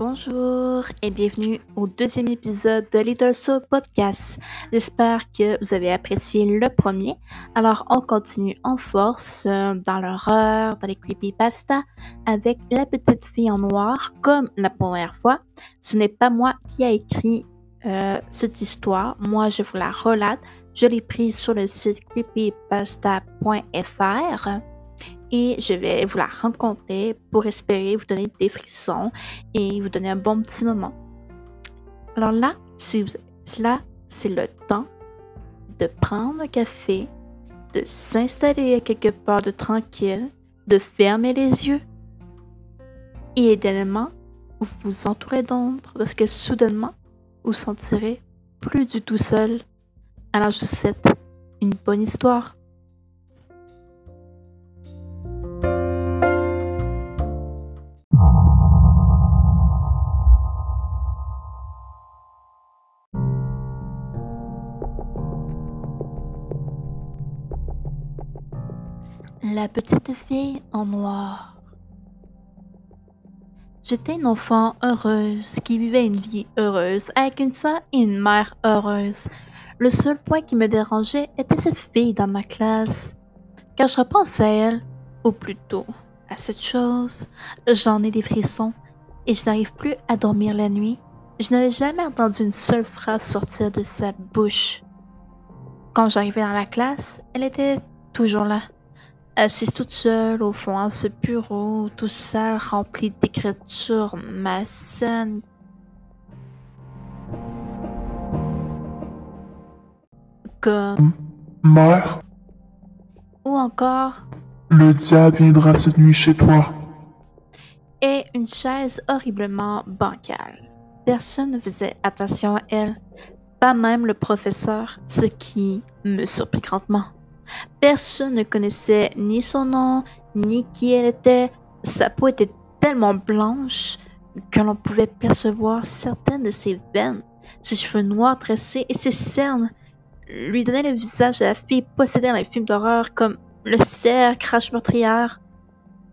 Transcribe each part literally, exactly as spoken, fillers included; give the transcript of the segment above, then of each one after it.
Bonjour et bienvenue au deuxième épisode de Little Soul Podcast. J'espère que vous avez apprécié le premier. Alors on continue en force euh, dans l'horreur, dans les creepypasta, avec la petite fille en noir comme la première fois. Ce n'est pas moi qui a écrit euh, cette histoire, moi je vous la relate. Je l'ai prise sur le site creepypasta point f r. Et je vais vous la raconter pour espérer vous donner des frissons et vous donner un bon petit moment. Alors là, si vous, là c'est le temps de prendre un café, de s'installer à quelque part de tranquille, de fermer les yeux. Et idéalement, vous vous entourez d'ombre parce que soudainement, vous vous sentirez plus du tout seul. Alors je vous souhaite une bonne histoire. La petite fille en noir. J'étais une enfant heureuse qui vivait une vie heureuse avec une sœur et une mère heureuse. Le seul point qui me dérangeait était cette fille dans ma classe. Quand je repense à elle, ou plutôt à cette chose, j'en ai des frissons et je n'arrive plus à dormir la nuit. Je n'avais jamais entendu une seule phrase sortir de sa bouche. Quand j'arrivais dans la classe, elle était toujours là. Assise toute seule au fond de ce bureau, tout sale, rempli d'écritures malsaines. Comme « Meurs » ou encore « Le diable viendra cette nuit chez toi » et une chaise horriblement bancale. Personne ne faisait attention à elle, pas même le professeur, ce qui me surprit grandement. Personne ne connaissait ni son nom, ni qui elle était. Sa peau était tellement blanche que l'on pouvait percevoir certaines de ses veines. Ses cheveux noirs tressés et ses cernes lui donnaient le visage de la fille possédée dans les films d'horreur comme Le Cerf, Crash meurtrière.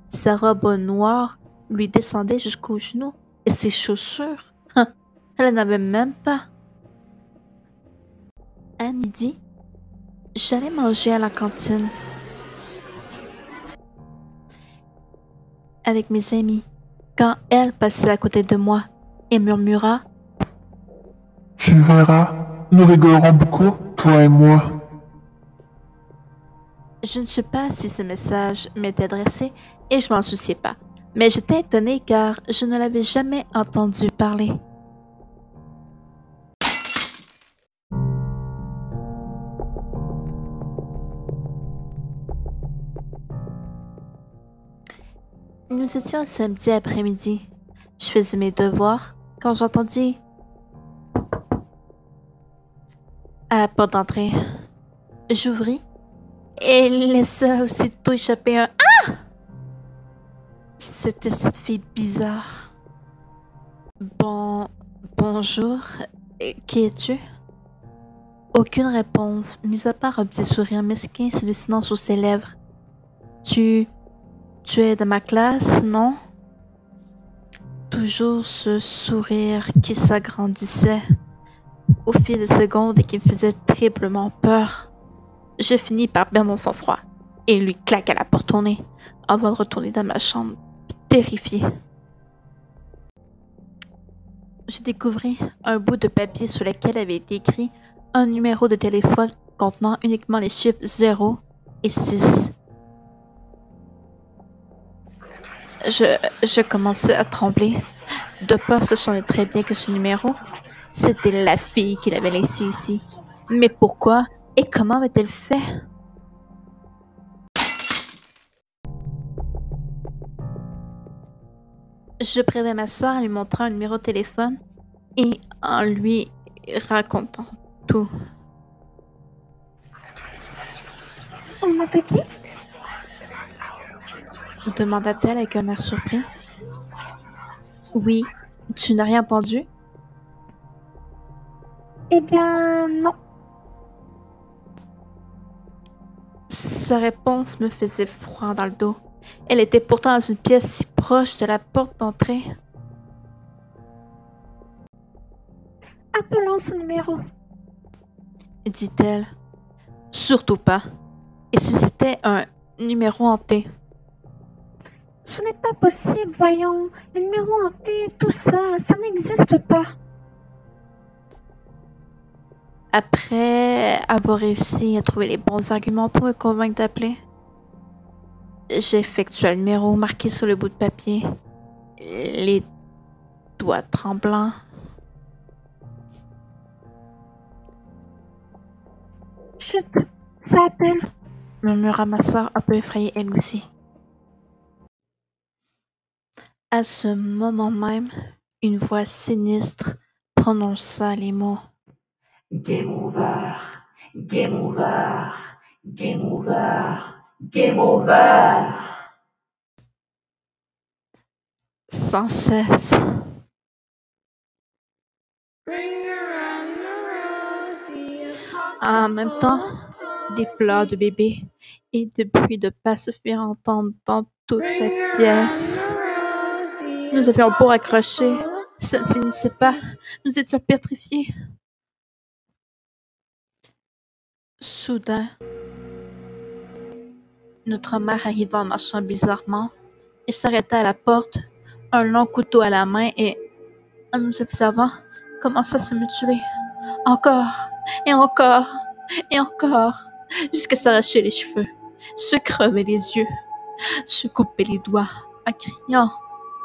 Sa robe noire lui descendait jusqu'aux genoux et ses chaussures, elle n'en avait même pas. À midi, j'allais manger à la cantine avec mes amis quand elle passait à côté de moi et murmura « Tu verras, nous rigolerons beaucoup, toi et moi. » Je ne sais pas si ce message m'était adressé et je m'en souciais pas, mais j'étais étonnée car je ne l'avais jamais entendu parler. Nous étions samedi après-midi. Je faisais mes devoirs quand j'entendis à la porte d'entrée. J'ouvris et laissa aussitôt échapper un « Ah !» C'était cette fille bizarre. Bon, bonjour, qui es-tu? Aucune réponse, mis à part un petit sourire mesquin se dessinant sur ses lèvres. Tu... Tu es de ma classe, non? Toujours ce sourire qui s'agrandissait au fil des secondes et qui me faisait triplement peur. Je finis par perdre mon sang-froid et lui claque à la porte au nez avant de retourner dans ma chambre, terrifiée. J'ai découvert un bout de papier sur lequel avait été écrit un numéro de téléphone contenant uniquement les chiffres zéro et six. Je, je commençais à trembler, de peur sachant très bien que ce numéro, c'était la fille qui l'avait laissé ici. Mais pourquoi et comment avait-elle fait? Je prévais ma soeur en lui montrant un numéro de téléphone et en lui racontant tout. On m'a attaqué? Demanda-t-elle avec un air surpris. Oui, tu n'as rien entendu? Eh bien, non. Sa réponse me faisait froid dans le dos. Elle était pourtant dans une pièce si proche de la porte d'entrée. Appelons ce numéro, dit-elle. Surtout pas. Et si c'était un numéro hanté? Ce n'est pas possible, voyons. Les numéros hantés, tout ça, ça n'existe pas. Après avoir réussi à trouver les bons arguments pour me convaincre d'appeler, j'effectue un numéro marqué sur le bout de papier, les doigts tremblants. Chut, ça appelle, murmura ma soeur un peu effrayée elle aussi. À ce moment même, une voix sinistre prononça les mots. Game over, game over, game over, game over. Sans cesse. En même temps, des pleurs de bébé et des bruits de pas se firent entendre dans toute la pièce. Nous avions beau accrocher, ça ne finissait pas. Nous étions pétrifiés. Soudain, notre mère arriva en marchant bizarrement et s'arrêta à la porte, un long couteau à la main et, en nous observant, commença à se mutiler. Encore, et encore, et encore, jusqu'à s'arracher les cheveux, se crever les yeux, se couper les doigts, en criant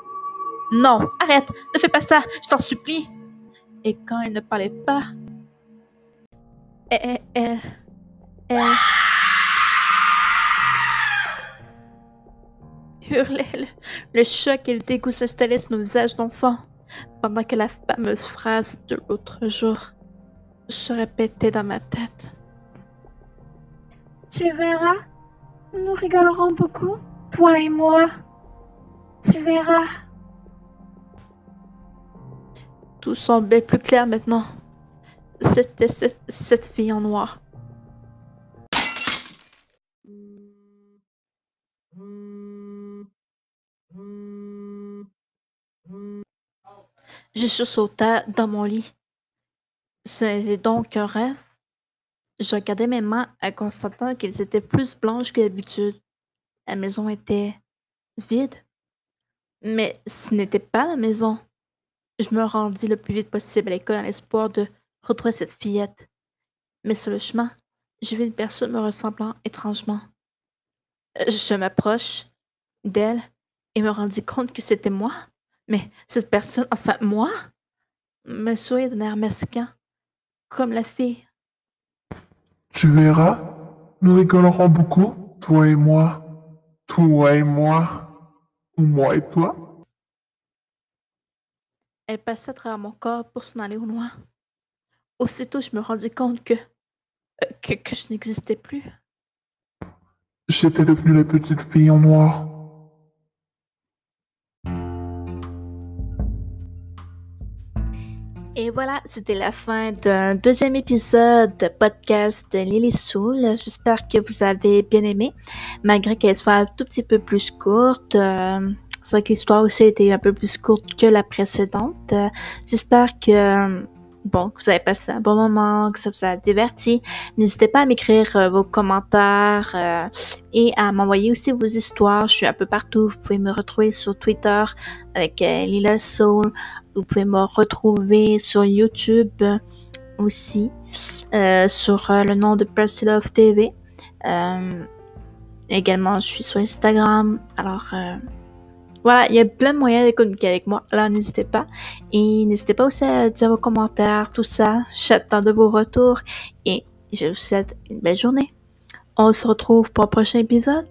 « Non, arrête, ne fais pas ça, je t'en supplie !» Et quand elle ne parlait pas, elle, elle, elle hurlait. Le, le choc et le dégoût s'installaient sur nos visages d'enfants, pendant que la fameuse phrase de l'autre jour se répétait dans ma tête. Tu verras, nous rigolerons beaucoup, toi et moi. Tu verras. Tout semblait plus clair maintenant. C'était cette, cette fille en noir. Je sursauta dans mon lit. C'était donc un rêve. Je regardais mes mains en constatant qu'elles étaient plus blanches que d'habitude. La maison était vide. Mais ce n'était pas la maison. Je me rendis le plus vite possible à l'école en espoir de retrouver cette fillette. Mais sur le chemin, j'ai vu une personne me ressemblant étrangement. Je m'approche d'elle et me rendis compte que c'était moi. Mais cette personne, enfin moi, me sourit d'un air mesquin, comme la fille. Tu verras, nous rigolerons beaucoup, toi et moi, toi et moi, ou moi et toi. Elle passait à travers mon corps pour s'en aller au noir. Aussitôt, je me rendis compte que, que, que je n'existais plus. J'étais devenue la petite fille en noir. Et voilà, c'était la fin d'un deuxième épisode de podcast Little Soul. J'espère que vous avez bien aimé, malgré qu'elle soit un tout petit peu plus courte. C'est vrai que l'histoire aussi était un peu plus courte que la précédente. J'espère que... Bon, que vous avez passé un bon moment, que ça vous a diverti. N'hésitez pas à m'écrire euh, vos commentaires euh, et à m'envoyer aussi vos histoires. Je suis un peu partout. Vous pouvez me retrouver sur Twitter avec euh, Little Soul. Vous pouvez me retrouver sur YouTube euh, aussi, euh, sur euh, le nom de Percy Love T V. Euh, également, je suis sur Instagram. Alors... Euh, Voilà, il y a plein de moyens de communiquer avec moi, alors n'hésitez pas. Et n'hésitez pas aussi à dire vos commentaires, tout ça. J'attends de vos retours et je vous souhaite une belle journée. On se retrouve pour un prochain épisode.